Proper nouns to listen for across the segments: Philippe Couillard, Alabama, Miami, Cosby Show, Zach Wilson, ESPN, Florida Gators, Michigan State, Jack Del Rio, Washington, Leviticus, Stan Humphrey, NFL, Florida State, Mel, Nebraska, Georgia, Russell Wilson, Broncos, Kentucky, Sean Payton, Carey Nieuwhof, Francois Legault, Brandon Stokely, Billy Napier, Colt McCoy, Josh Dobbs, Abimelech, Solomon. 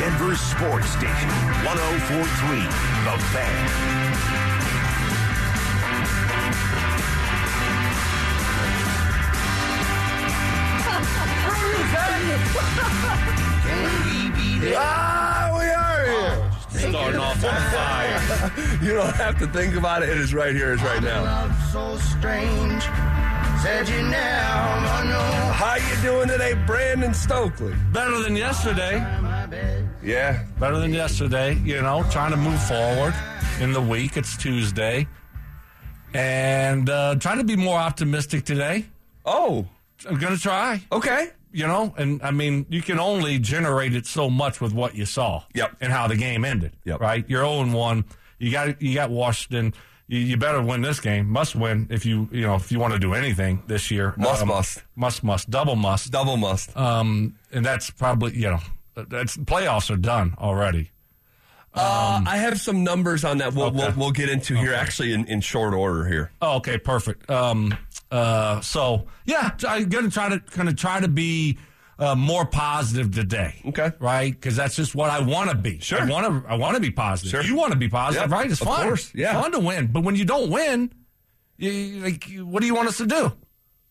Denver Sports Station, 104.3 The Fan. Can we beat it? Ah, we are here. Starting off on fire. You don't have to think about it. It is right here. It's right now. Love so strange. Said you now, I know. How you doing today, Brandon Stokely? Better than yesterday. Yeah. Better than yesterday. You know, trying to move forward in the week. It's Tuesday. And trying to be more optimistic today. Oh. I'm going to try. Okay. You know, and I mean, you can only generate it so much with what you saw. Yep. And how the game ended. Yep. Right? You're 0-1. You got Washington. You better win this game. Must win if you want to do anything this year. Double must. And that's probably, playoffs are done already. I have some numbers on that we'll get into here, actually, in short order here. Oh, okay, perfect. So, yeah, I'm going to try to be more positive today. Okay. Right? Because that's just what I want to be. Sure. I want to be positive. Sure. You want to be positive, yep. Right? It's fun. Of course, yeah. It's fun to win. But when you don't win, what do you want us to do?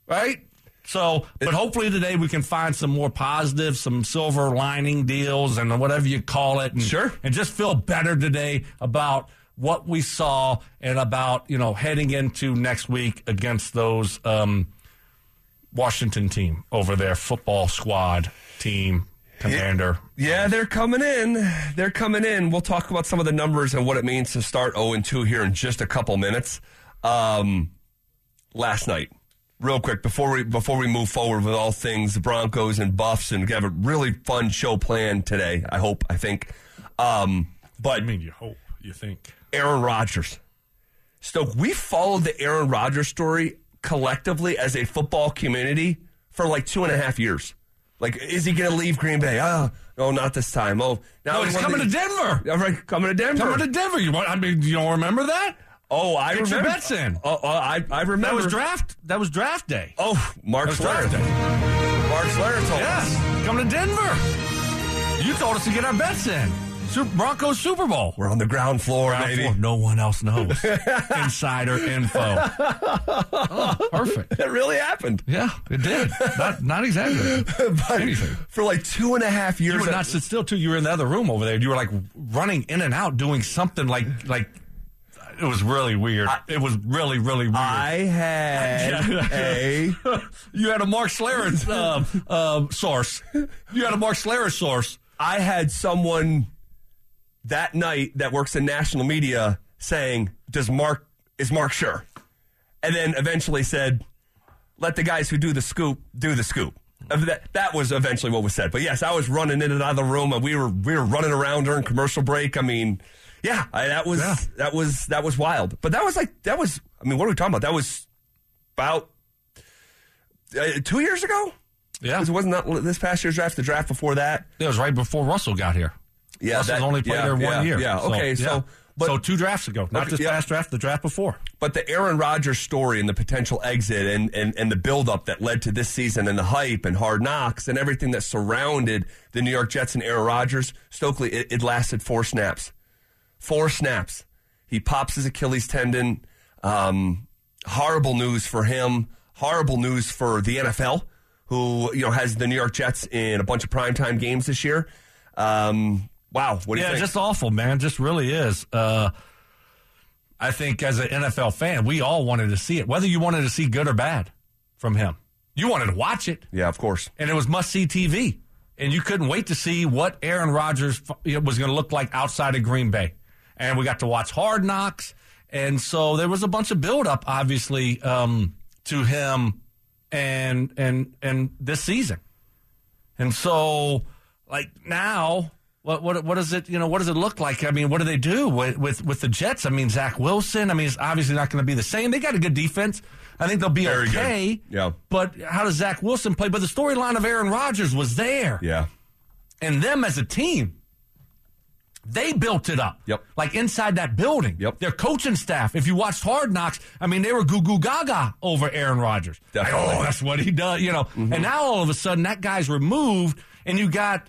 Right? So, but hopefully today we can find some more positive, some silver lining deals and whatever you call it. And, sure. And just feel better today about what we saw and about, heading into next week against those Washington team over there, football squad team. Commander. Yeah, they're coming in. We'll talk about some of the numbers and what it means to start 0-2 here in just a couple minutes. Last night. Real quick, before we move forward with all things Broncos and Buffs, and have a really fun show planned today, I think. But I mean, you hope, you think. Aaron Rodgers. Stoke, we followed the Aaron Rodgers story collectively as a football community for like 2.5 years. Like, is he going to leave Green Bay? Oh, no, not this time. Oh, now he's coming to Denver. All right, coming to Denver. You don't remember that? Oh, I remember. Get your bets in. I remember. That was draft day. Oh, Mark Schlereth. Mark Schlereth told us. Yes, coming to Denver. You told us to get our bets in. Broncos Super Bowl. We're on the ground floor, baby. No one else knows. Insider info. Oh, perfect. That really happened. Yeah, it did. Not exactly. But for like 2.5 years. You would not sit still, too. You were in the other room over there. You were like running in and out doing something like it was really weird. It was really, really weird. I had a... You had a Mark Schlereth source. You had a Mark Schlereth source. I had someone that night that works in national media saying, "Is Mark sure?" And then eventually said, "Let the guys who do the scoop do the scoop." That was eventually what was said. But, yes, I was running in and out of the room, and we were running around during commercial break. I mean... Yeah, that was wild. But what are we talking about? That was about 2 years ago? Yeah. It wasn't this past year's draft, the draft before that. It was right before Russell got here. Yeah. Russell's only played there 1 year. Yeah, okay. So 2 drafts ago, not this past draft, the draft before. But the Aaron Rodgers story and the potential exit and the buildup that led to this season and the hype and hard knocks and everything that surrounded the New York Jets and Aaron Rodgers, Stokely, it lasted 4 snaps. 4 snaps. He pops his Achilles tendon. Horrible news for him. Horrible news for the NFL, who has the New York Jets in a bunch of primetime games this year. Wow. What do you think? Yeah, just awful, man. Just really is. I think as an NFL fan, we all wanted to see it, whether you wanted to see good or bad from him. You wanted to watch it. Yeah, of course. And it was must-see TV. And you couldn't wait to see what Aaron Rodgers was going to look like outside of Green Bay. And we got to watch Hard Knocks. And so there was a bunch of buildup, obviously, to him and this season. And so, like, now, what is it, what does it look like? I mean, what do they do with the Jets? I mean, Zach Wilson, it's obviously not going to be the same. They got a good defense. I think they'll be very okay, yeah. But how does Zach Wilson play? But the storyline of Aaron Rodgers was there. Yeah. And them as a team, they built it up. Yep. Like inside that building. Yep. Their coaching staff, if you watched Hard Knocks, they were goo-goo gaga over Aaron Rodgers. Definitely. Like, that's what he does, Mm-hmm. And now all of a sudden that guy's removed, and you got,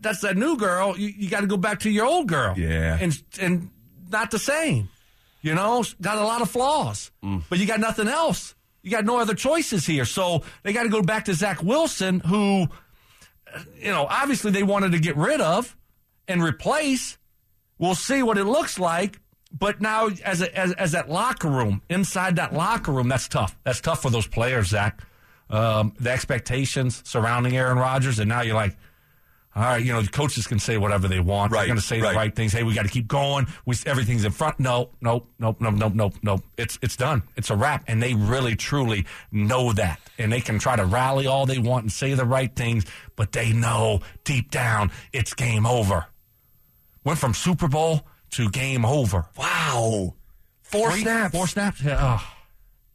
that's that new girl. You got to go back to your old girl. Yeah. And not the same. You know, got a lot of flaws. Mm. But you got nothing else. You got no other choices here. So they got to go back to Zach Wilson, who, you know, obviously they wanted to get rid of and replace. We'll see what it looks like. But now, as that locker room, inside that locker room, that's tough. That's tough for those players, Zach. The expectations surrounding Aaron Rodgers, and now you're like, all right, you know, the coaches can say whatever they want. Right, they're going to say the right things. Hey, we got to keep going. Everything's in front. No. It's done. It's a wrap, and they really, truly know that. And they can try to rally all they want and say the right things, but they know deep down it's game over. Went from Super Bowl to game over. Wow. Four snaps. Yeah. Oh.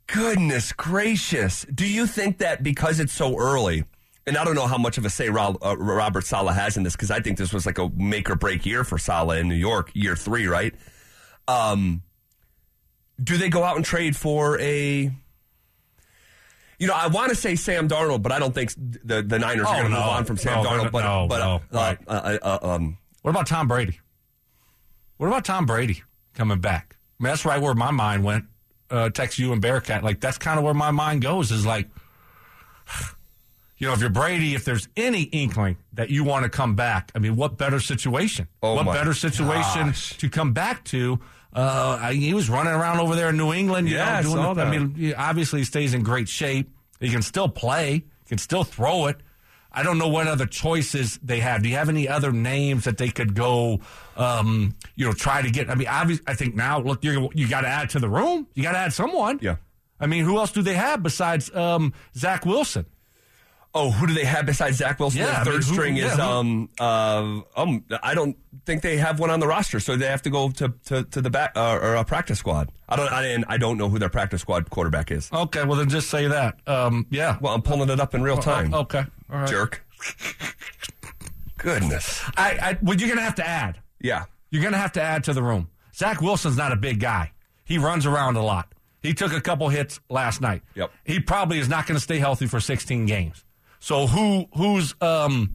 Goodness gracious. Do you think that because it's so early, and I don't know how much of a say Robert Saleh has in this, because I think this was like a make-or-break year for Saleh in New York, year three, right? Do they go out and trade for a... You know, I want to say Sam Darnold, but I don't think the Niners are going to move on from Sam Darnold. What about Tom Brady? What about Tom Brady coming back? I mean, that's right where my mind went. Text you and Bearcat. Like, that's kind of where my mind goes, is like, you know, if you're Brady, if there's any inkling that you want to come back, I mean, what better situation? What better situation to come back to? He was running around over there in New England. You know, doing that. I mean, obviously he stays in great shape. He can still play. He can still throw it. I don't know what other choices they have. Do you have any other names that they could go, you know, try to get? I mean, obviously, I think now, look, you got to add to the room. You got to add someone. Yeah. I mean, who else do they have besides Zach Wilson? Oh, who do they have besides Zach Wilson? Yeah, the third string is I don't think they have one on the roster, so they have to go to the back or a practice squad. I don't know who their practice squad quarterback is. Okay, well then just say that. Yeah. Well, I'm pulling it up in real time. Okay. All right. Jerk. Goodness. Well, you're gonna have to add. Yeah. You're gonna have to add to the room. Zach Wilson's not a big guy. He runs around a lot. He took a couple hits last night. Yep. He probably is not going to stay healthy for 16 games. So who's out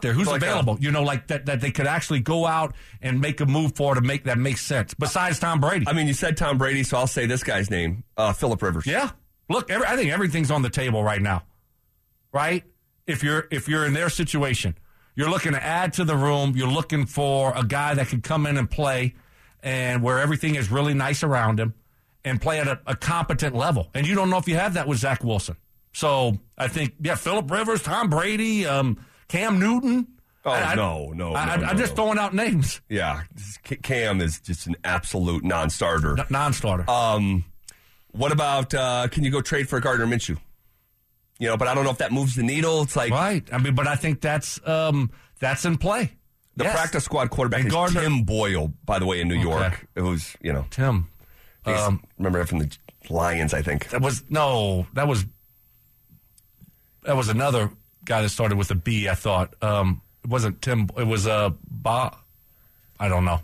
there? Who's available? You know, like that they could actually go out and make a move for to make that make sense. Besides Tom Brady, I mean, you said Tom Brady, so I'll say this guy's name, Phillip Rivers. Yeah, look, I think everything's on the table right now, right? If you're in their situation, you're looking to add to the room. You're looking for a guy that can come in and play, and where everything is really nice around him, and play at a competent level. And you don't know if you have that with Zach Wilson. So I think, yeah, Phillip Rivers, Tom Brady, Cam Newton. I'm just throwing out names. Yeah, Cam is just an absolute non-starter. Non-starter. What about can you go trade for Gardner Minshew? You know, but I don't know if that moves the needle. It's like right. I mean, but I think that's in play. The practice squad quarterback and is Tim Boyle, by the way, in New York. Who's you know Tim? Remember from the Lions, I think that was another guy that started with a B, I thought. It wasn't Tim. It was Bob. I don't know.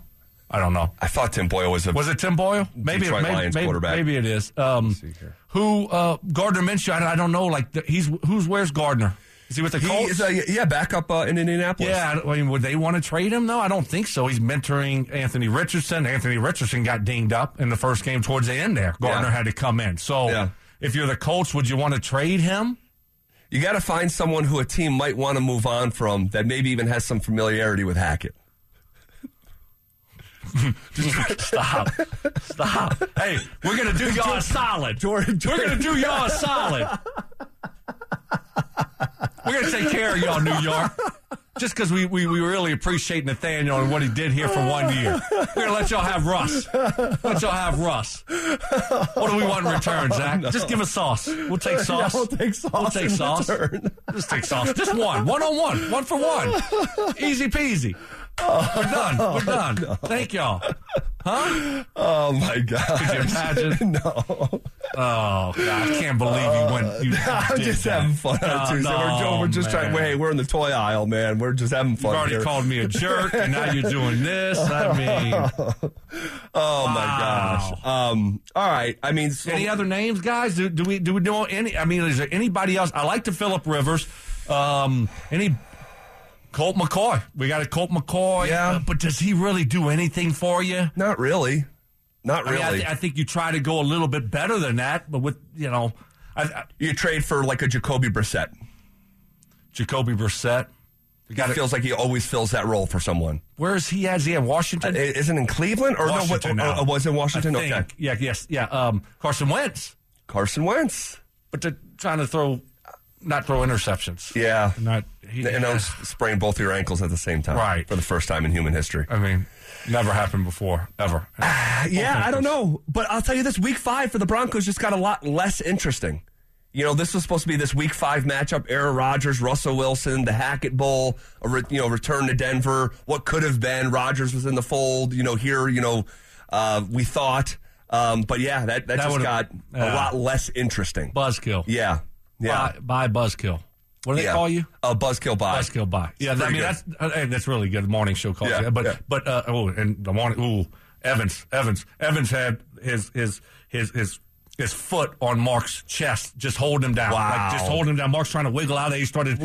I thought Tim Boyle was a... Was it Tim Boyle? Maybe Detroit Lions quarterback. Maybe it is. Gardner Minshew, I don't know. Like, where's Gardner? Is he with the Colts? Yeah, back up in Indianapolis. Yeah, I mean, would they want to trade him? No, I don't think so. He's mentoring Anthony Richardson. Anthony Richardson got dinged up in the first game towards the end there. Gardner had to come in. So, if you're the Colts, would you want to trade him? You got to find someone who a team might want to move on from that maybe even has some familiarity with Hackett. Stop. Hey, we're going to do y'all a solid. Jordan. We're going to do y'all a solid. We're going to take care of y'all, New York. Just because we really appreciate Nathaniel and what he did here for 1 year. We're going to let y'all have Russ. What do we want in return, Zach? No. Just give us Sauce. We'll take Sauce. Yeah, we'll take Sauce. Just take Sauce. Just one. One-on-one. One for one. Easy peasy. We're done. No. Thank y'all. Huh? Oh, my God. Could you imagine? No. Oh, God, I can't believe you went. I'm just having fun on Tuesday. We're in the toy aisle, man. We're just having fun. You already called me a jerk, and now you're doing this. I mean. Oh, my gosh. All right. I mean, so, any other names, guys? Do we know any? I mean, is there anybody else? I like the Phillip Rivers. Any Colt McCoy. We got a Colt McCoy. Yeah. But does he really do anything for you? Not really. Not really. I think you try to go a little bit better than that, but with, you know. You trade for like a Jacoby Brissett. Jacoby Brissett. He feels like he always fills that role for someone. Where is he at? Is he in Washington? Isn't in Cleveland? Or Washington, no, was in Washington? I think. Okay. Yeah, yes, yeah. Carson Wentz. Carson Wentz. But they're trying to not throw interceptions. Yeah. And sprain both your ankles at the same time. Right. For the first time in human history. I mean, never happened before, ever. I don't know. But I'll tell you this, week 5 for the Broncos just got a lot less interesting. You know, this was supposed to be this week 5 matchup. Aaron Rodgers, Russell Wilson, the Hackett Bowl, return to Denver. What could have been? Rodgers was in the fold, we thought. But, yeah, that just got a lot less interesting. Buzzkill. Yeah. Yeah. Bye buzzkill. What do they call you? Buzzkill bye. Buzzkill bye. Yeah, that's really good. The morning show calls you. But the morning. Ooh, Evans. Evans had his foot on Mark's chest, just holding him down. Wow. Just holding him down. Mark's trying to wiggle out of it. He started,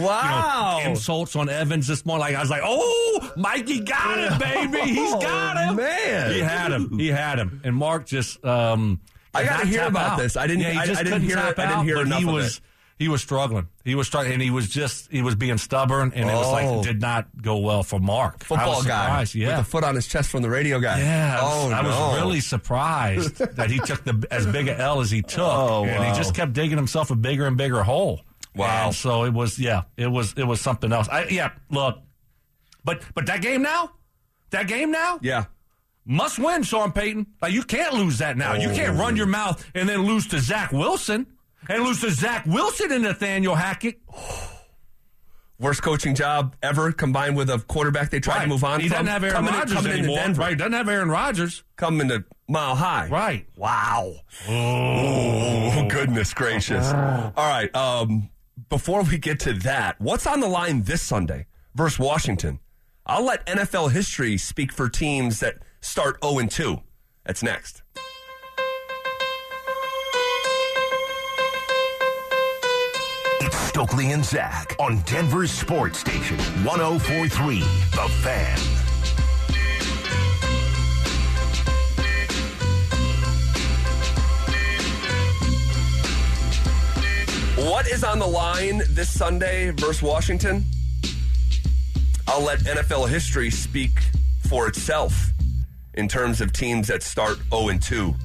insults on Evans this morning. I was like, oh, Mikey got it, baby. He's got him. Oh, man. He had him. And Mark just I got to hear about this. I didn't hear enough of it. He was struggling. And he was being stubborn, and it was did not go well for Mark. Football guy with a foot on his chest from the radio guy. Yeah, I was really surprised that he took as big a L as he took, and he just kept digging himself a bigger and bigger hole. Wow! And so it was something else. But that game now. Yeah. Must win, Sean Payton. Like, you can't lose that now. You can't run your mouth and then lose to Zach Wilson. And lose to Zach Wilson and Nathaniel Hackett. Worst coaching job ever, combined with a quarterback they tried to move on from. He doesn't have Aaron Rodgers anymore. Right, he doesn't have Aaron Rodgers. Coming to Mile High. Right. Wow. Oh, goodness gracious. All right, before we get to that, what's on the line this Sunday versus Washington? I'll let NFL history speak for teams that start 0-2. That's next. Stokely and Zach on Denver's Sports Station, 104.3 The Fan. What is on the line this Sunday versus Washington? I'll let NFL history speak for itself in terms of teams that start 0-2. Do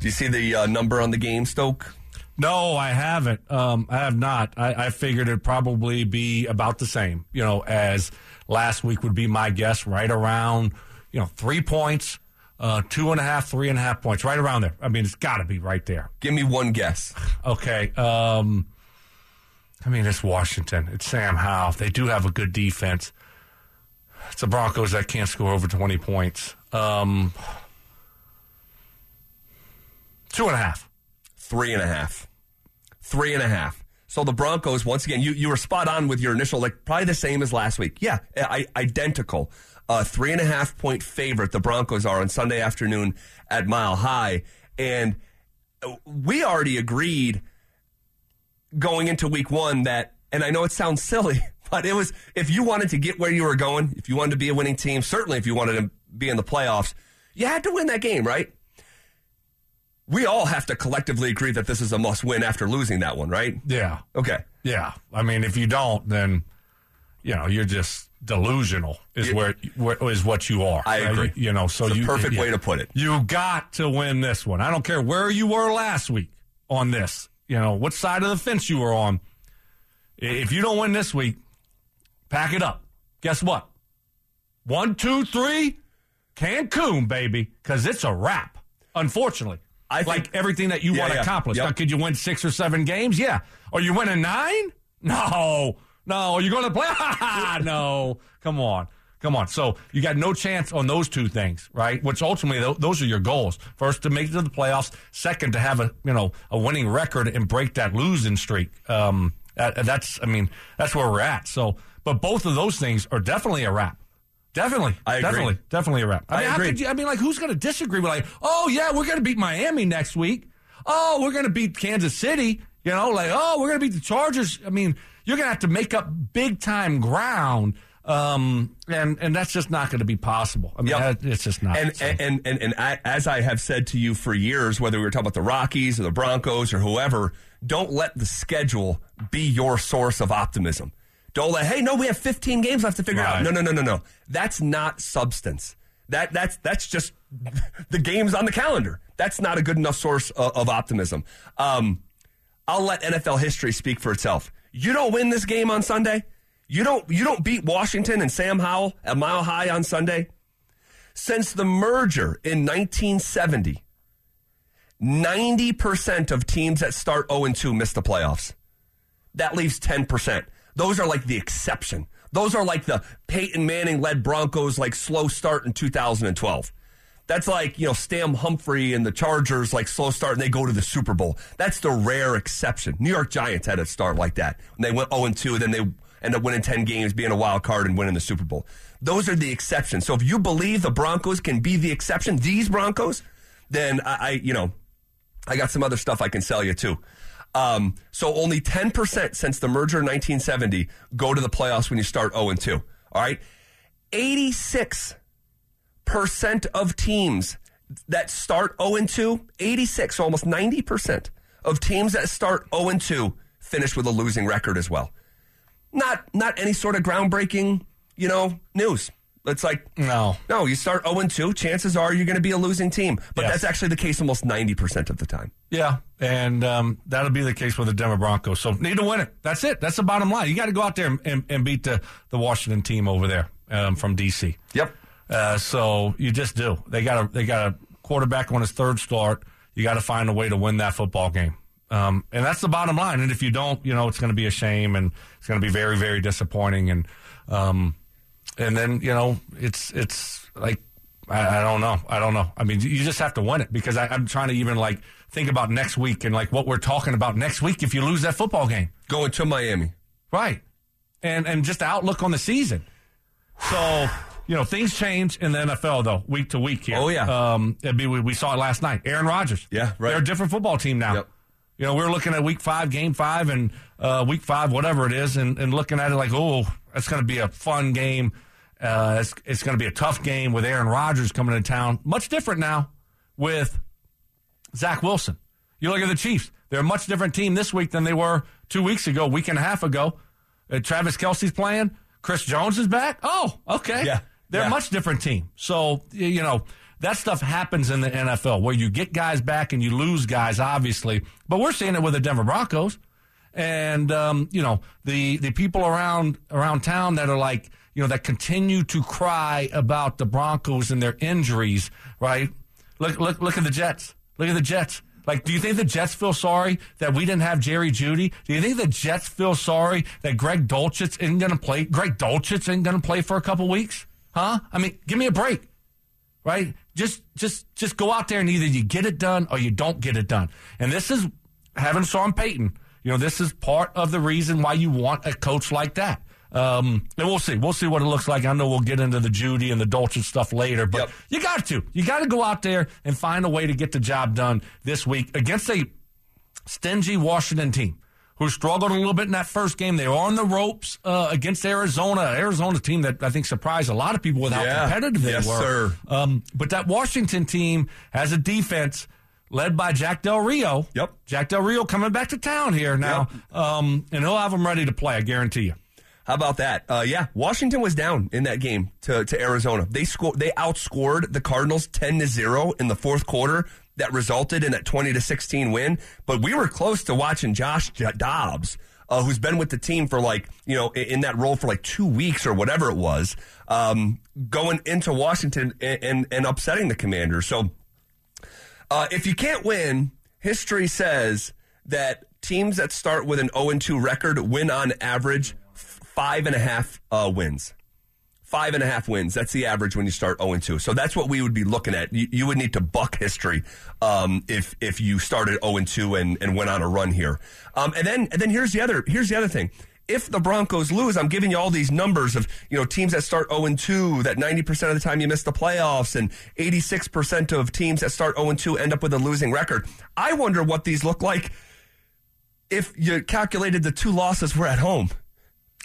you see the number on the game, Stoke? No, I haven't. I have not. I figured it'd probably be about the same, as last week would be my guess, right around, 3 points, 2.5, 3.5 points, right around there. I mean, it's got to be right there. Give me one guess. Okay. It's Washington. It's Sam Howell. They do have a good defense. It's the Broncos that can't score over 20 points. 2.5. 3.5. 3.5. So the Broncos, once again, you were spot on with your initial, probably the same as last week. Yeah, identical. 3.5 point favorite the Broncos are on Sunday afternoon at Mile High. And we already agreed going into week one that, and I know it sounds silly, but it was, if you wanted to get where you were going, if you wanted to be a winning team, certainly if you wanted to be in the playoffs, you had to win that game, right? We all have to collectively agree that this is a must-win after losing that one, right? Yeah. Okay. Yeah. I mean, if you don't, then you're just delusional. Is what you are. I agree. Right? So it's the perfect way to put it. You got to win this one. I don't care where you were last week on this. What side of the fence you were on. If you don't win this week, pack it up. Guess what? 1, 2, 3, Cancun, baby, because it's a wrap. Unfortunately. I think, everything that you want to accomplish. Yep. Now, could you win 6 or 7 games? Yeah. Are you winning 9? No. No. Are you going to play? No. Come on. So you got no chance on those two things, right? Which ultimately, those are your goals. First, to make it to the playoffs. Second, to have a winning record and break that losing streak. That's where we're at. So, but both of those things are definitely a wrap. Definitely. I agree. Definitely a wrap. I agree. Who's going to disagree with we're going to beat Miami next week. Oh, we're going to beat Kansas City. You know, like, oh, we're going to beat the Chargers. I mean, you're going to have to make up big-time ground, and that's just not going to be possible. I mean, it's just not. And I, as I have said to you for years, whether we were talking about the Rockies or the Broncos or whoever, don't let the schedule be your source of optimism. Don't let, hey, no, we have 15 games left to figure out. No. That's not substance. That's just the games on the calendar. That's not a good enough source of optimism. I'll let NFL history speak for itself. You don't win this game on Sunday. You don't beat Washington and Sam Howell at Mile High on Sunday. Since the merger in 1970, 90% of teams that start 0-2 miss the playoffs. That leaves 10%. Those are like the exception. Those are like the Peyton Manning-led Broncos, like slow start in 2012. That's like, you know, Stan Humphrey and the Chargers, like slow start, and they go to the Super Bowl. That's the rare exception. New York Giants had a start like that. And they went 0-2, and then they ended up winning 10 games, being a wild card, and winning the Super Bowl. Those are the exceptions. So if you believe the Broncos can be the exception, these Broncos, then I got some other stuff I can sell you too. So only 10% since the merger in 1970 go to the playoffs when you start 0-2. All right? 86% of teams that start 0-2, 86, so almost 90% of teams that start 0-2 finish with a losing record as well. Not any sort of groundbreaking, news. It's like, no, you start 0-2, chances are you're going to be a losing team. But That's actually the case almost 90% of the time. Yeah, and that'll be the case with the Denver Broncos. So need to win it. That's it. That's the bottom line. You got to go out there and beat the Washington team over there from D.C. Yep. So you just do. They got a quarterback on his third start. You got to find a way to win that football game. And that's the bottom line. And if you don't, it's going to be a shame, and it's going to be very, very disappointing. And then, it's like, I don't know. I mean, you just have to win it, because I'm trying to even, think about next week and, what we're talking about next week if you lose that football game. Going to Miami. Right. And just the outlook on the season. So, things change in the NFL, though, week to week here. Oh, yeah. We saw it last night. Aaron Rodgers. Yeah, right. They're a different football team now. Yep. We're looking at week 5, game 5, and week 5, whatever it is, and looking at it like, oh, that's going to be a fun game. It's going to be a tough game with Aaron Rodgers coming to town. Much different now with Zach Wilson. You look at the Chiefs. They're a much different team this week than they were 2 weeks ago, week and a half ago. Travis Kelce's playing. Chris Jones is back. Oh, okay. Yeah. They're a much different team. So, that stuff happens in the NFL where you get guys back and you lose guys, obviously. But we're seeing it with the Denver Broncos. And, the people around town that are like, that continue to cry about the Broncos and their injuries, right? Look at the Jets. Look at the Jets. Like, do you think the Jets feel sorry that we didn't have Jerry Jeudy? Do you think the Jets feel sorry that Greg Dulcich isn't going to play? Greg Dulcich isn't going to play for a couple weeks? Huh? I mean, give me a break, right? Just go out there and either you get it done or you don't get it done. And this is, having Sean Payton, this is part of the reason why you want a coach like that. And we'll see. We'll see what it looks like. I know we'll get into the Jeudy and the Dulcich stuff later, but you got to. You got to go out there and find a way to get the job done this week against a stingy Washington team who struggled a little bit in that first game. They were on the ropes against Arizona. Arizona team that I think surprised a lot of people with how competitive they were. Yes, sir. But that Washington team has a defense led by Jack Del Rio. Yep. Jack Del Rio coming back to town here now, and he'll have them ready to play, I guarantee you. How about that? Washington was down in that game to Arizona. They outscored the Cardinals 10-0 in the fourth quarter. That resulted in a 20-16 win. But we were close to watching Josh Dobbs, who's been with the team for in that role for 2 weeks or whatever it was, going into Washington and upsetting the Commanders. So if you can't win, history says that teams that start with an 0-2 record win on average 5.5 wins. 5.5 wins. That's the average when you start 0-2. So that's what we would be looking at. You would need to buck history if you started 0-2 and went on a run here. And then here's the other thing. If the Broncos lose, I'm giving you all these numbers of, teams that start 0-2, that 90% of the time you miss the playoffs, and 86% of teams that start 0-2 end up with a losing record. I wonder what these look like if you calculated the two losses were at home.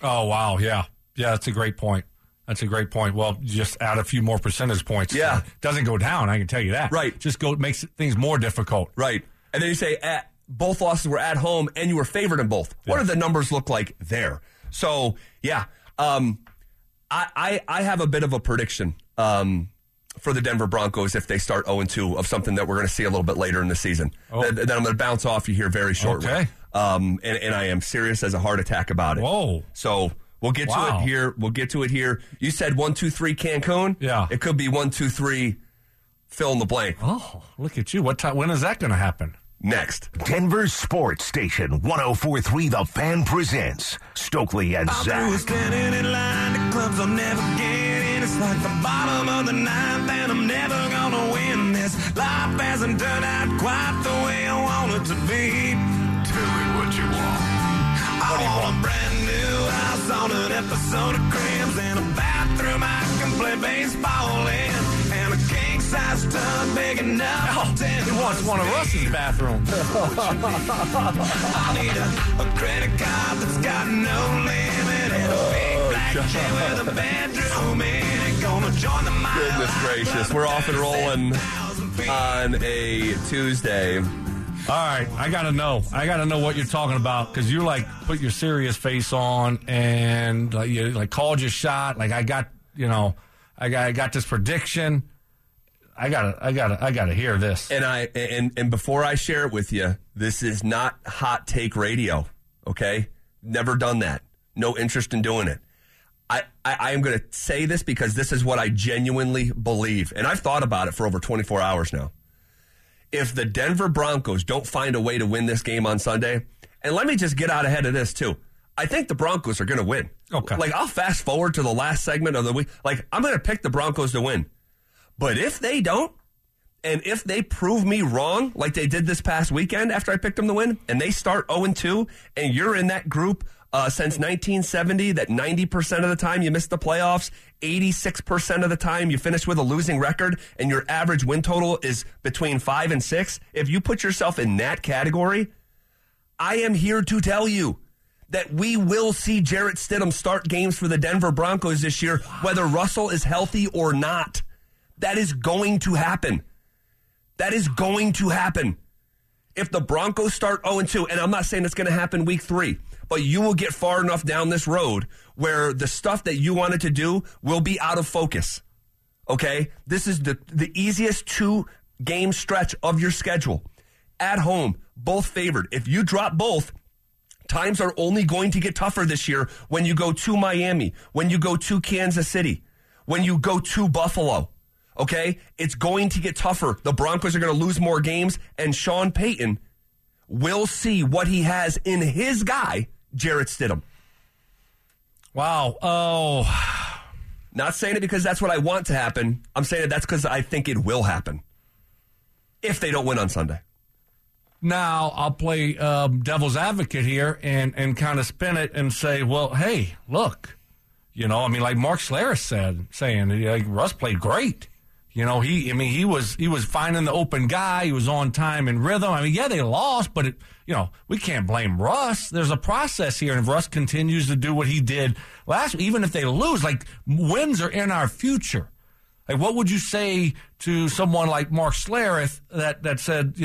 Oh, wow. Yeah. Yeah, that's a great point. That's a great point. Well, just add a few more percentage points. Yeah. It doesn't go down, I can tell you that. Right. Just makes things more difficult. Right. And then you say both losses were at home and you were favored in both. Yeah. What do the numbers look like there? So, yeah, I have a bit of a prediction for the Denver Broncos if they start 0-2 of something that we're going to see a little bit later in the season. Oh. That I'm going to bounce off you here very shortly. Okay. And I am serious as a heart attack about it. Whoa. So we'll get to it here. We'll get to it here. You said 1-2-3 Cancun. Yeah. It could be 1-2-3 fill in the blank. Oh, look at you. What time? When is that going to happen? Next. Denver Sports Station 104.3 The Fan presents Stokely and Zach. I was standing in line to clubs I'm never getting. It's like the bottom of the ninth and I'm never gonna win this. Life hasn't turned out quite the way I want it to be. Tell me what you want. I want a brand new house on an episode of Cribs and a bathroom I can play baseball in. Big enough he wants one of Russ's bathrooms. I need a credit card that's got no limit and a big black chair with a bedroom in it. Gonna join the mile. Goodness gracious, we're off and rolling on a Tuesday. All right, I gotta know what you're talking about because you like put your serious face on and you like called your shot. Like I got this prediction. I gotta hear this. And before I share it with you, this is not hot take radio. Okay, never done that. No interest in doing it. I am gonna say this because this is what I genuinely believe, and I've thought about it for over 24 hours now. If the Denver Broncos don't find a way to win this game on Sunday, and let me just get out ahead of this too. I think the Broncos are gonna win. Okay. Like I'll fast forward to the last segment of the week. Like I'm gonna pick the Broncos to win. But if they don't, and if they prove me wrong, like they did this past weekend after I picked them to win, and they start 0-2, and you're in that group since 1970 that 90% of the time you miss the playoffs, 86% of the time you finish with a losing record, and your average win total is between 5 and 6, if you put yourself in that category, I am here to tell you that we will see Jarrett Stidham start games for the Denver Broncos this year, whether Russell is healthy or not. That is going to happen. That is going to happen. If the Broncos start 0-2, and I'm not saying it's going to happen week 3, but you will get far enough down this road where the stuff that you wanted to do will be out of focus. Okay? This is the easiest 2-game stretch of your schedule. At home, both favored. If you drop both, times are only going to get tougher this year when you go to Miami, when you go to Kansas City, when you go to Buffalo. Okay, it's going to get tougher. The Broncos are going to lose more games, and Sean Payton will see what he has in his guy, Jarrett Stidham. Wow. Oh. Not saying it because that's what I want to happen. I'm saying that's because I think it will happen if they don't win on Sunday. Now, I'll play devil's advocate here and kind of spin it and say, well, hey, look, you know, I mean, like Mark Schlereth saying, like, Russ played great. You know, he was finding the open guy. He was on time and rhythm. I mean, yeah, they lost, but, we can't blame Russ. There's a process here, and if Russ continues to do what he did last week, even if they lose, like, wins are in our future. Like, what would you say to someone like Mark Schlereth that said,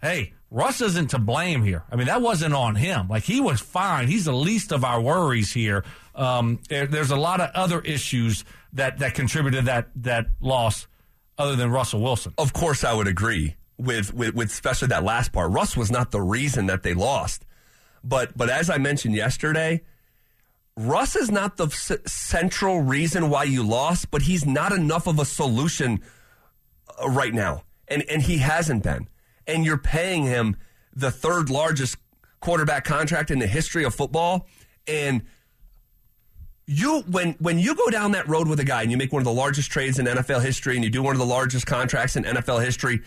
hey, Russ isn't to blame here. I mean, that wasn't on him. Like, he was fine. He's the least of our worries here. There's a lot of other issues that contributed that loss other than Russell Wilson. Of course I would agree with especially that last part. Russ was not the reason that they lost. But as I mentioned yesterday, Russ is not the central reason why you lost, but he's not enough of a solution right now. And he hasn't been. And you're paying him the third largest quarterback contract in the history of football. And you, when you go down that road with a guy and you make one of the largest trades in NFL history and you do one of the largest contracts in NFL history,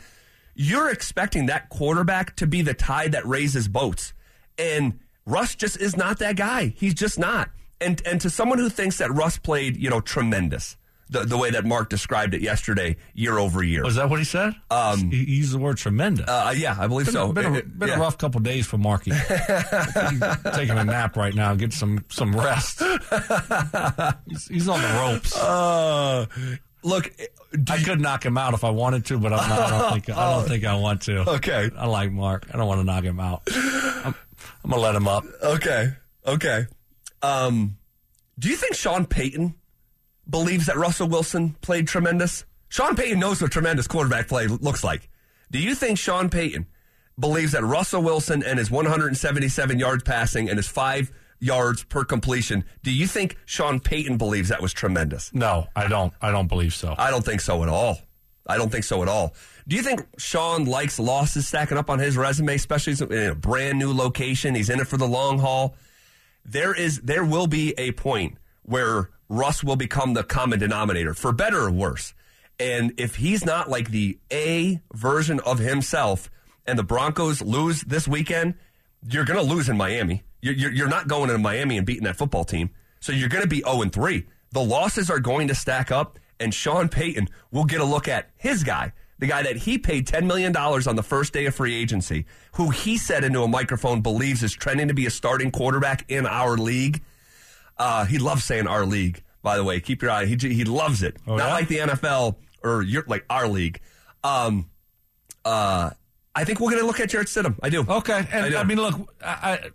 you're expecting that quarterback to be the tide that raises boats. And Russ just is not that guy. He's just not. And to someone who thinks that Russ played, tremendous, the way that Mark described it yesterday, year over year. Was that what he said? He used the word tremendous. Yeah, I believe so. Been a rough couple of days for Marky. Taking a nap right now, get some rest. He's on the ropes. Look, I could knock him out if I wanted to, but I'm not, I don't think I want to. Okay, I like Mark. I don't want to knock him out. I'm gonna let him up. Okay. Do you think Sean Payton believes that Russell Wilson played tremendous? Sean Payton knows what tremendous quarterback play looks like. Do you think Sean Payton believes that Russell Wilson and his 177 yards passing and his 5 yards per completion, do you think Sean Payton believes that was tremendous? No, I don't believe so. I don't think so at all. Do you think Sean likes losses stacking up on his resume, especially in a brand new location? He's in it for the long haul. There will be a point where Russ will become the common denominator, for better or worse. And if he's not like the A version of himself and the Broncos lose this weekend, you're going to lose in Miami. You're not going to Miami and beating that football team. So you're going to be 0-3. The losses are going to stack up, and Sean Payton will get a look at his guy, the guy that he paid $10 million on the first day of free agency, who he said into a microphone believes is trending to be a starting quarterback in our league. He loves saying our league, by the way. Keep your eye. He loves it. Oh, not like the NFL or like our league. I think we're going to look at Jarrett Stidham. I do. Okay. And I mean, look, I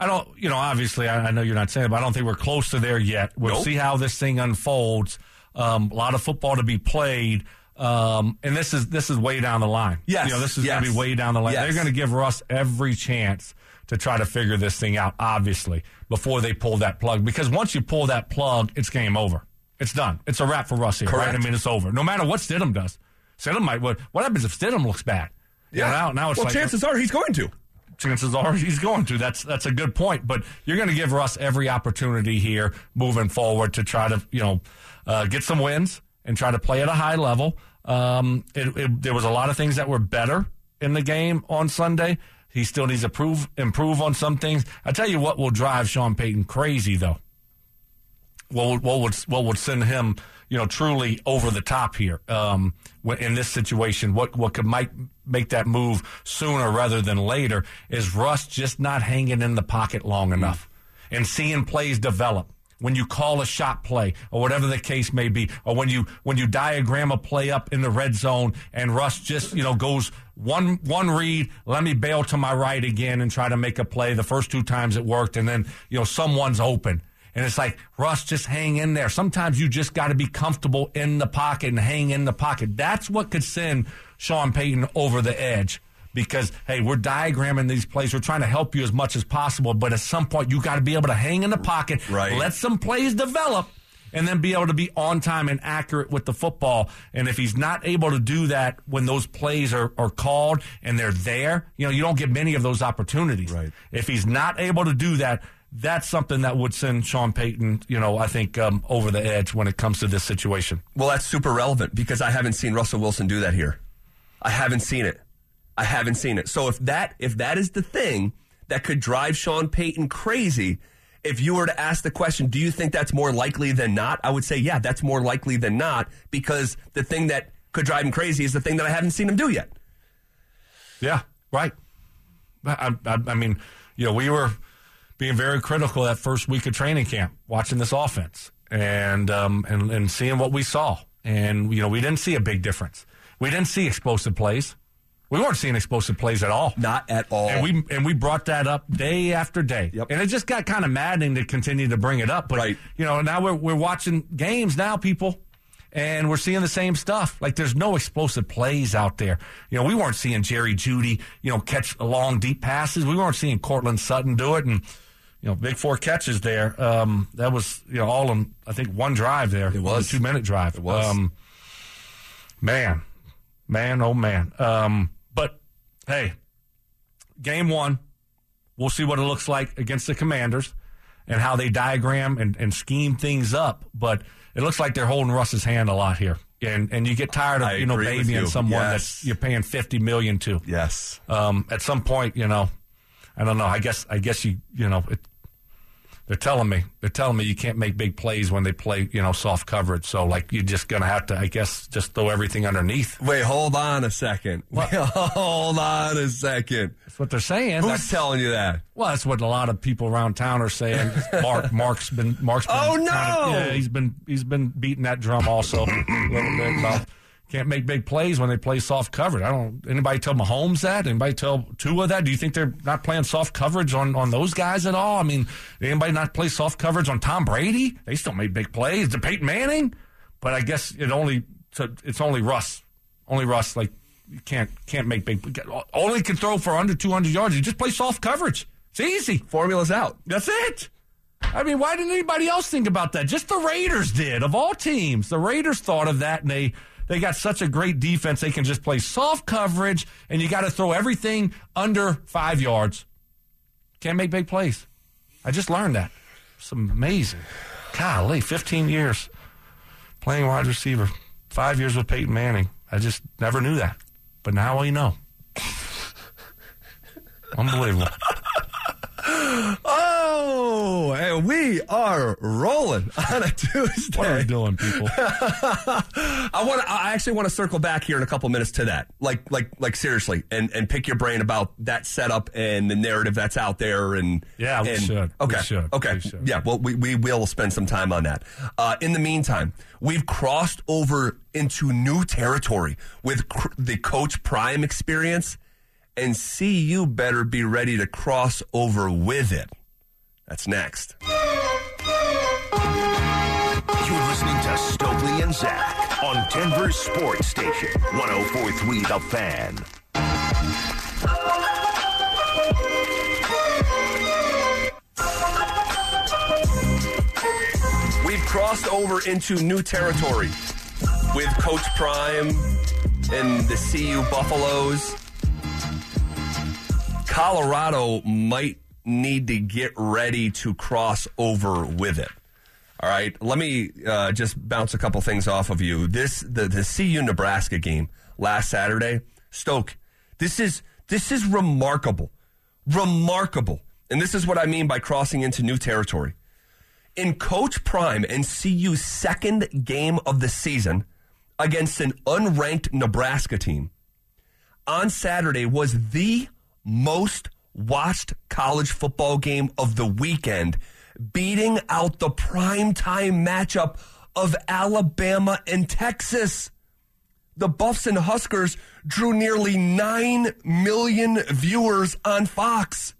don't, obviously, I know you're not saying it, but I don't think we're close to there yet. We'll see how this thing unfolds. A lot of football to be played. And this is way down the line. Yes. This is going to be way down the line. Yes. They're going to give Russ every chance to try to figure this thing out, obviously, before they pull that plug. Because once you pull that plug, it's game over. It's done. It's a wrap for Russ here. Correct. Right? I mean, it's over. No matter what Stidham does. What happens if Stidham looks bad? Yeah. Now it's chances are he's going to. That's a good point. But you're going to give Russ every opportunity here moving forward to try to, get some wins and try to play at a high level. There was a lot of things that were better in the game on Sunday. He still needs to improve on some things. I tell you what will drive Sean Payton crazy, though. What would send him, truly over the top here in this situation? What could make that move sooner rather than later is Russ just not hanging in the pocket long enough and seeing plays develop. When you call a shot play or whatever the case may be, or when you diagram a play up in the red zone and Russ just goes one read, let me bail to my right again and try to make a play. The first two times it worked, and then someone's open. And it's like, Russ, just hang in there. Sometimes you just got to be comfortable in the pocket and hang in the pocket. That's what could send Sean Payton over the edge because, hey, we're diagramming these plays. We're trying to help you as much as possible. But at some point, you got to be able to hang in the pocket, right. Let some plays develop, and then be able to be on time and accurate with the football. And if he's not able to do that when those plays are called and they're there, you don't get many of those opportunities. Right. If he's not able to do that, that's something that would send Sean Payton, I think, over the edge when it comes to this situation. Well, that's super relevant because I haven't seen Russell Wilson do that here. I haven't seen it. So if that is the thing that could drive Sean Payton crazy, if you were to ask the question, do you think that's more likely than not? I would say, yeah, that's more likely than not because the thing that could drive him crazy is the thing that I haven't seen him do yet. Yeah, right. I mean, we were being very critical that first week of training camp, watching this offense and seeing what we saw. And, we didn't see a big difference. We didn't see explosive plays. We weren't seeing explosive plays at all. Not at all. And we brought that up day after day. Yep. And it just got kind of maddening to continue to bring it up. But, right. Now we're watching games now, people, and we're seeing the same stuff. Like, there's no explosive plays out there. We weren't seeing Jerry Jeudy, catch long, deep passes. We weren't seeing Cortland Sutton do it. And, big four catches there. That was, all in, I think, one drive there. It was a 2-minute drive. It was. Man, oh man. But, hey, game one, we'll see what it looks like against the Commanders and how they diagram and scheme things up. But it looks like they're holding Russ's hand a lot here. And you get tired of, babying someone that you're paying $50 million to. Yes. At some point, I don't know. I guess you, They're telling me you can't make big plays when they play, soft coverage. So, you're just going to have to, I guess, just throw everything underneath. Wait, hold on a second. What? Hold on a second. That's what they're saying. Who's telling you that? Well, that's what a lot of people around town are saying. Mark's been. Oh no! He's been beating that drum also a little bit about can't make big plays when they play soft coverage. Anybody tell Mahomes that? Anybody tell Tua that? Do you think they're not playing soft coverage on those guys at all? I mean, anybody not play soft coverage on Tom Brady? They still made big plays. To Peyton Manning? But I guess it's only Russ. Only Russ, can't make big – only can throw for under 200 yards. You just play soft coverage. It's easy. Formula's out. That's it. I mean, why didn't anybody else think about that? Just the Raiders did, of all teams. The Raiders thought of that, and they got such a great defense. They can just play soft coverage, and you got to throw everything under 5 yards. Can't make big plays. I just learned that. It's amazing. Golly, 15 years playing wide receiver, 5 years with Peyton Manning. I just never knew that, but now I know. Unbelievable. Oh, and we are rolling on a Tuesday. What are we doing, people? I actually want to circle back here in a couple minutes to that. Seriously, and pick your brain about that setup and the narrative that's out there. And yeah, we should. Okay, we should. Okay, we should. Yeah. Well, we will spend some time on that. In the meantime, we've crossed over into new territory with the Coach Prime experience. And CU better be ready to cross over with it. That's next. You're listening to Stokely and Zach on Denver Sports Station, 104.3 The Fan. We've crossed over into new territory with Coach Prime and the CU Buffaloes. Colorado might need to get ready to cross over with it. All right, let me just bounce a couple things off of you. The CU Nebraska game last Saturday, Stoke. This is remarkable, remarkable, and this is what I mean by crossing into new territory. In Coach Prime and CU's second game of the season against an unranked Nebraska team on Saturday was the most watched college football game of the weekend, beating out the primetime matchup of Alabama and Texas. The Buffs and Huskers drew nearly 9 million viewers on Fox.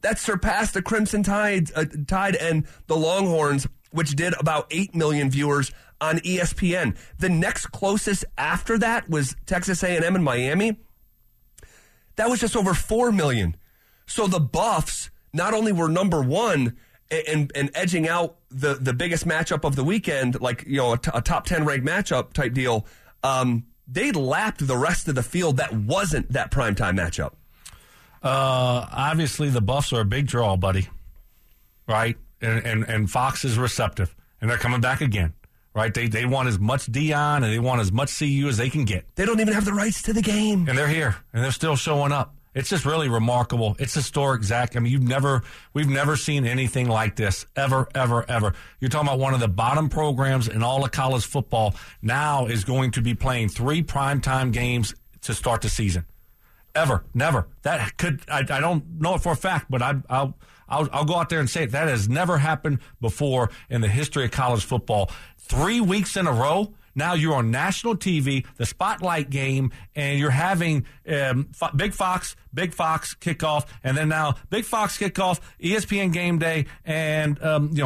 That surpassed the Crimson Tide and the Longhorns, which did about 8 million viewers on ESPN. The next closest after that was Texas A&M and Miami. That was just over 4 million. So the Buffs not only were number one and edging out the biggest matchup of the weekend, a top 10 ranked matchup type deal, they lapped the rest of the field that wasn't that primetime matchup. Obviously, the Buffs are a big draw, buddy, right? And Fox is receptive, and they're coming back again, right? They want as much Deion and they want as much CU as they can get. They don't even have the rights to the game. And they're here, and they're still showing up. It's just really remarkable. It's historic, Zach. I mean, we've never seen anything like this ever, ever, ever. You're talking about one of the bottom programs in all of college football now is going to be playing 3 primetime games to start the season. Ever, never. That could I don't know it for a fact, but I'll go out there and say it. That has never happened before in the history of college football. 3 weeks in a row, now you're on national TV, the spotlight game, and you're having Big Fox kickoff, and then now Big Fox kickoff, ESPN game day, and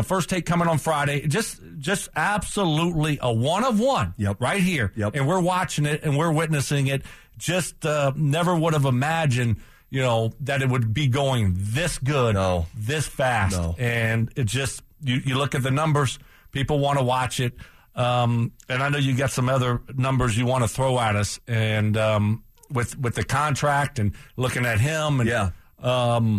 First Take coming on Friday. Just absolutely a one-of-one right here. Yep. And we're watching it, and we're witnessing it. Just never would have imagined that it would be going this good, this fast. No. And it just, you look at the numbers, people want to watch it. And I know you got some other numbers you want to throw at us. And with the contract and looking at him. And, yeah.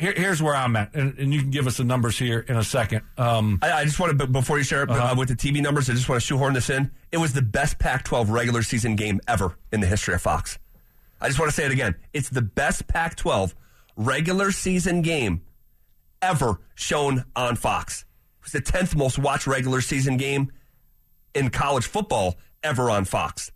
Here's where I'm at. And you can give us the numbers here in a second. I just want to, before you share it with the TV numbers, I just want to shoehorn this in. It was the best Pac-12 regular season game ever in the history of Fox. I just want to say it again. It's the best Pac-12 regular season game ever shown on Fox. It was the 10th most watched regular season game in college football ever on Fox.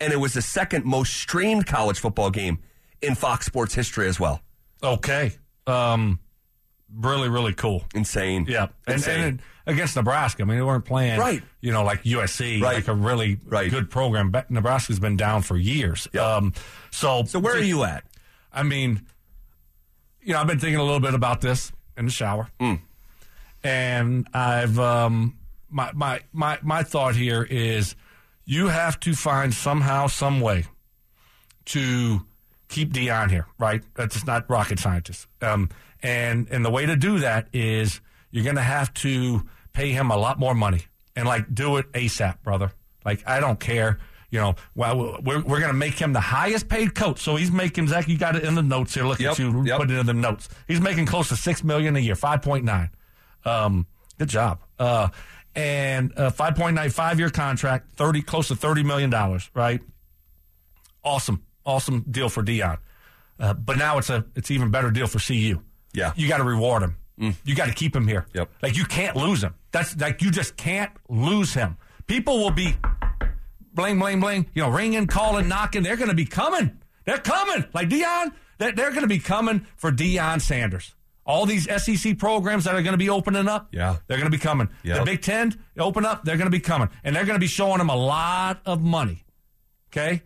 And it was the second most streamed college football game in Fox Sports history as well. Okay. Really, really cool. Insane. Yeah. Insane. And against Nebraska. I mean, they weren't playing, you know, like USC, like a really good program. But Nebraska's been down for years. Yep. So where are you at? I mean, you know, I've been thinking a little bit about this in the shower. And I've my thought here is you have to find somehow, some way to keep Deion here, right? That's not rocket scientist. And the way to do that is you're going to have to pay him a lot more money and, like, do it ASAP, brother. Like, I don't care. You know, well, we're going to make him the highest paid coach. So he's making, Zach, you got it in the notes here. Look at you put it in the notes. He's making close to $6 million a year, 5.9. Good job. And a 5.9 5-year contract, close to $30 million, right? Awesome. Awesome deal for Deion. But now it's an even better deal for CU. Yeah. You got to reward him. You got to keep him here. Yep. Like, you can't lose him. That's like, you just can't lose him. People will be bling, you know, ringing, calling, knocking. They're going to be coming. They're coming. Like, Deion, they're going to be coming for Deion Sanders. All these SEC programs that are going to be opening up, they're going to be coming. Yep. The Big Ten open up, they're going to be coming. And they're going to be showing them a lot of money. Okay?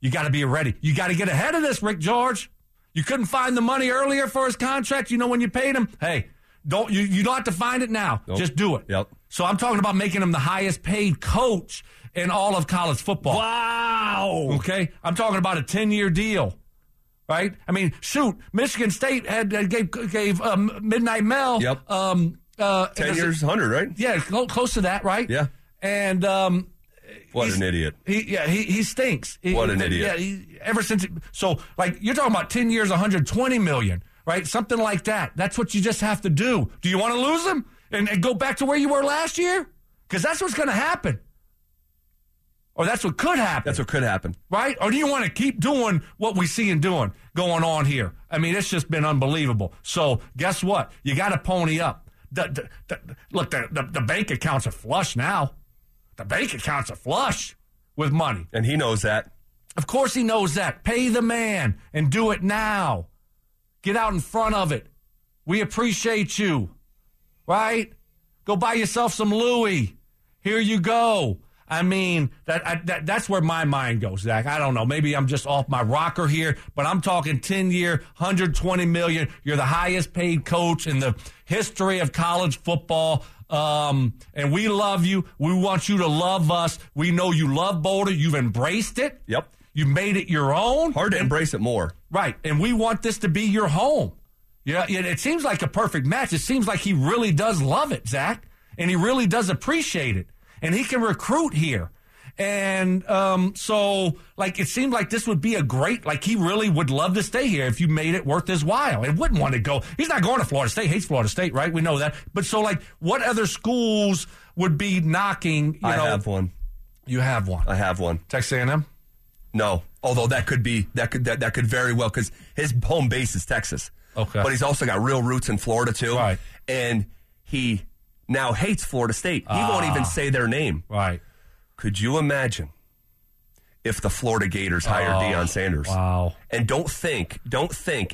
You got to be ready. You got to get ahead of this, Rick George. You couldn't find the money earlier for his contract. You know when you paid him. Hey, you don't have to find it now. Nope. Just do it. Yep. So I'm talking about making him the highest paid coach in all of college football. Wow. Okay? I'm talking about a 10-year deal, right? I mean, shoot, Michigan State gave Midnight Mel. Yep. 10 years, 100, right? Yeah, close to that, right? Yeah. And what an idiot. He stinks. What an idiot. Yeah, you're talking about 10 years, $120 million, right? Something like that. That's what you just have to do. Do you want to lose him and go back to where you were last year? Because that's what's going to happen. Or that's what could happen. That's what could happen. Right? Or do you want to keep doing what we see and doing going on here? I mean, it's just been unbelievable. So guess what? You got to pony up. Look, the bank accounts are flush now. The bank accounts are flush with money. And he knows that. Of course he knows that. Pay the man and do it now. Get out in front of it. We appreciate you. Right? Go buy yourself some Louis. Here you go. I mean, that's where my mind goes, Zach. I don't know. Maybe I'm just off my rocker here, but I'm talking 10-year, $120 million. You're the highest paid coach in the history of college football. And we love you. We want you to love us. We know you love Boulder. You've embraced it. Yep. You made it your own. Hard to embrace it more. Right. And we want this to be your home. Yeah. It seems like a perfect match. It seems like he really does love it, Zach. And he really does appreciate it. And he can recruit here. And so, like, it seemed like this would be a great, like, he really would love to stay here if you made it worth his while. And wouldn't want to go. He's not going to Florida State. He hates Florida State, right? We know that. But so, like, what other schools would be knocking, you know? I have one. You have one. I have one. Texas A&M? No. Although that could very well, because his home base is Texas. Okay. But he's also got real roots in Florida, too. Right. And he now hates Florida State. He won't even say their name. Right. Could you imagine if the Florida Gators hired Deion Sanders? Wow. And don't think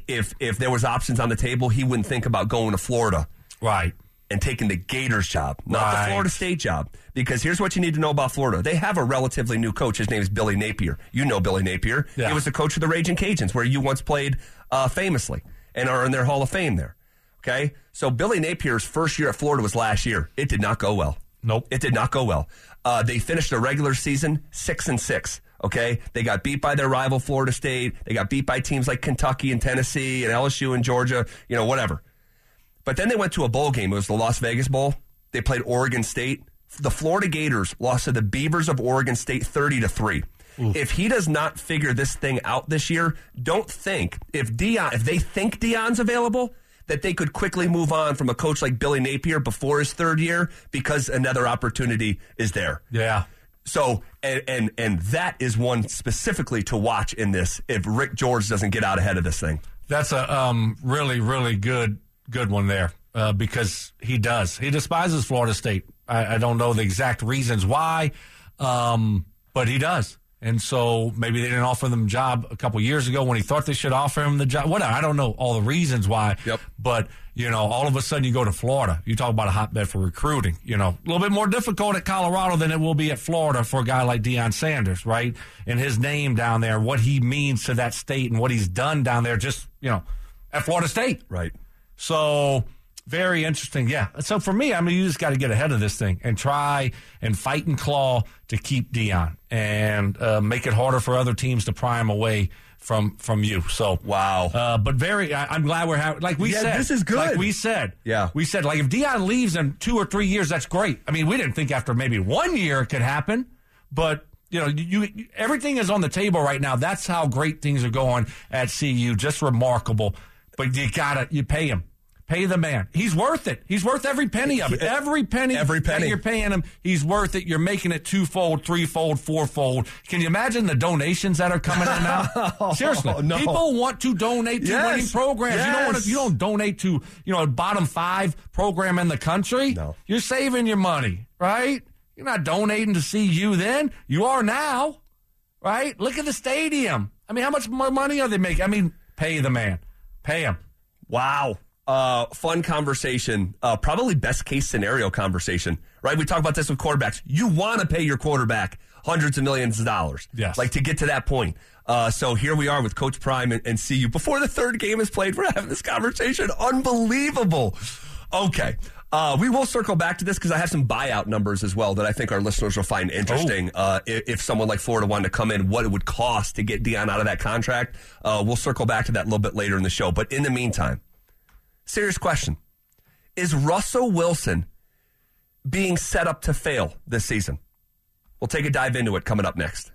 if there was options on the table, he wouldn't think about going to Florida. Right. And taking the Gators job, not the Florida State job. Because here's what you need to know about Florida. They have a relatively new coach. His name is Billy Napier. You know Billy Napier. Yeah. He was the coach of the Ragin' Cajuns, where you once played famously and are in their Hall of Fame there. Okay? So Billy Napier's first year at Florida was last year. It did not go well. Nope. It did not go well. They finished the regular season 6-6, okay? They got beat by their rival Florida State. They got beat by teams like Kentucky and Tennessee and LSU and Georgia, you know, whatever. But then they went to a bowl game. It was the Las Vegas Bowl. They played Oregon State. The Florida Gators lost to the Beavers of Oregon State 30-3. Oof. If he does not figure this thing out this year, don't think if they think Deion's available, that they could quickly move on from a coach like Billy Napier before his third year because another opportunity is there. Yeah. So, and that is one specifically to watch in this if Rick George doesn't get out ahead of this thing. That's a really, really good one there. because he does. He despises Florida State. I don't know the exact reasons why, but he does. And so maybe they didn't offer them a job a couple years ago when he thought they should offer him the job. What, I don't know all the reasons why. Yep. But, you know, all of a sudden you go to Florida. You talk about a hotbed for recruiting. You know, a little bit more difficult at Colorado than it will be at Florida for a guy like Deion Sanders, right? And his name down there, what he means to that state and what he's done down there just, you know, at Florida State. Right. So very interesting. Yeah. So for me, I mean, you just got to get ahead of this thing and try and fight and claw to keep Deion and make it harder for other teams to pry him away from you. So, wow. But I'm glad we're having, like we said, this is good. Like we said, yeah, we said, like, if Deion leaves in 2 or 3 years, that's great. I mean, we didn't think after maybe 1 year it could happen, but you know, you everything is on the table right now. That's how great things are going at CU. Just remarkable. But you pay him. Pay the man. He's worth it. He's worth every penny of it. Every penny that you're paying him, he's worth it. You're making it twofold, threefold, fourfold. Can you imagine the donations that are coming in now? Seriously. No. People want to donate to winning programs. Yes. You don't donate to, you know, a bottom five program in the country. No. You're saving your money, right? You're not donating to CU then. You are now, right? Look at the stadium. I mean, how much more money are they making? I mean, pay the man. Pay him. Wow. Fun conversation, probably best case scenario conversation, right? We talk about this with quarterbacks. You want to pay your quarterback hundreds of millions of dollars, yes, like to get to that point. So here we are with Coach Prime and CU. Before the third game is played, we're having this conversation. Unbelievable. Okay. We will circle back to this because I have some buyout numbers as well that I think our listeners will find interesting. Oh. If someone like Florida wanted to come in, what it would cost to get Deion out of that contract. We'll circle back to that a little bit later in the show. But in the meantime, serious question. Is Russell Wilson being set up to fail this season? We'll take a dive into it coming up next.